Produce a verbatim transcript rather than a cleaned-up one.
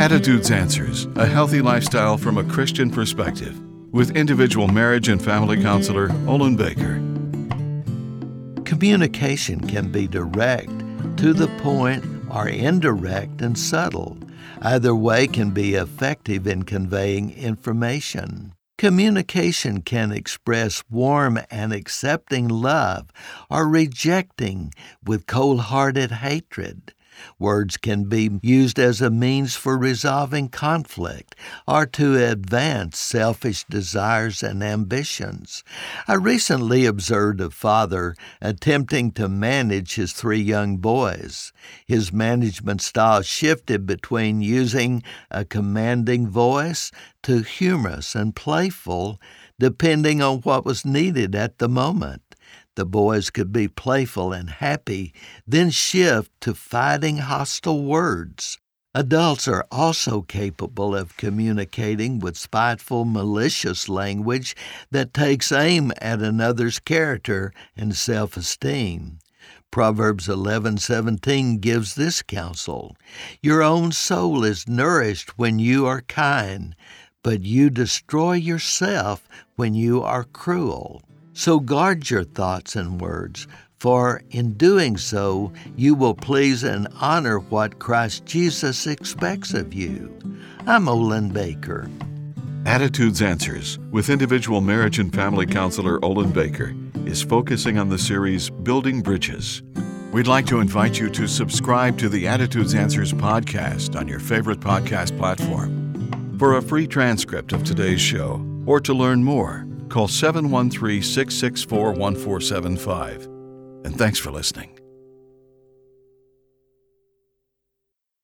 Attitudes Answers, a healthy lifestyle from a Christian perspective, with individual marriage and family counselor Olin Baker. Communication can be direct, to the point, or indirect and subtle. Either way can be effective in conveying information. Communication can express warm and accepting love or rejecting with cold-hearted hatred. Words can be used as a means for resolving conflict or to advance selfish desires and ambitions. I recently observed a father attempting to manage his three young boys. His management style shifted between using a commanding voice to humorous and playful, depending on what was needed at the moment. The boys could be playful and happy, then shift to fighting hostile words. Adults are also capable of communicating with spiteful, malicious language that takes aim at another's character and self-esteem. Proverbs eleven seventeen gives this counsel: "Your own soul is nourished when you are kind, but you destroy yourself when you are cruel." So guard your thoughts and words, for in doing so, you will please and honor what Christ Jesus expects of you. I'm Olin Baker. Attitudes Answers with individual marriage and family counselor Olin Baker is focusing on the series Building Bridges. We'd like to invite you to subscribe to the Attitudes Answers podcast on your favorite podcast platform. For a free transcript of today's show or to learn more, call seven one three, six six four, one four seven five. And thanks for listening.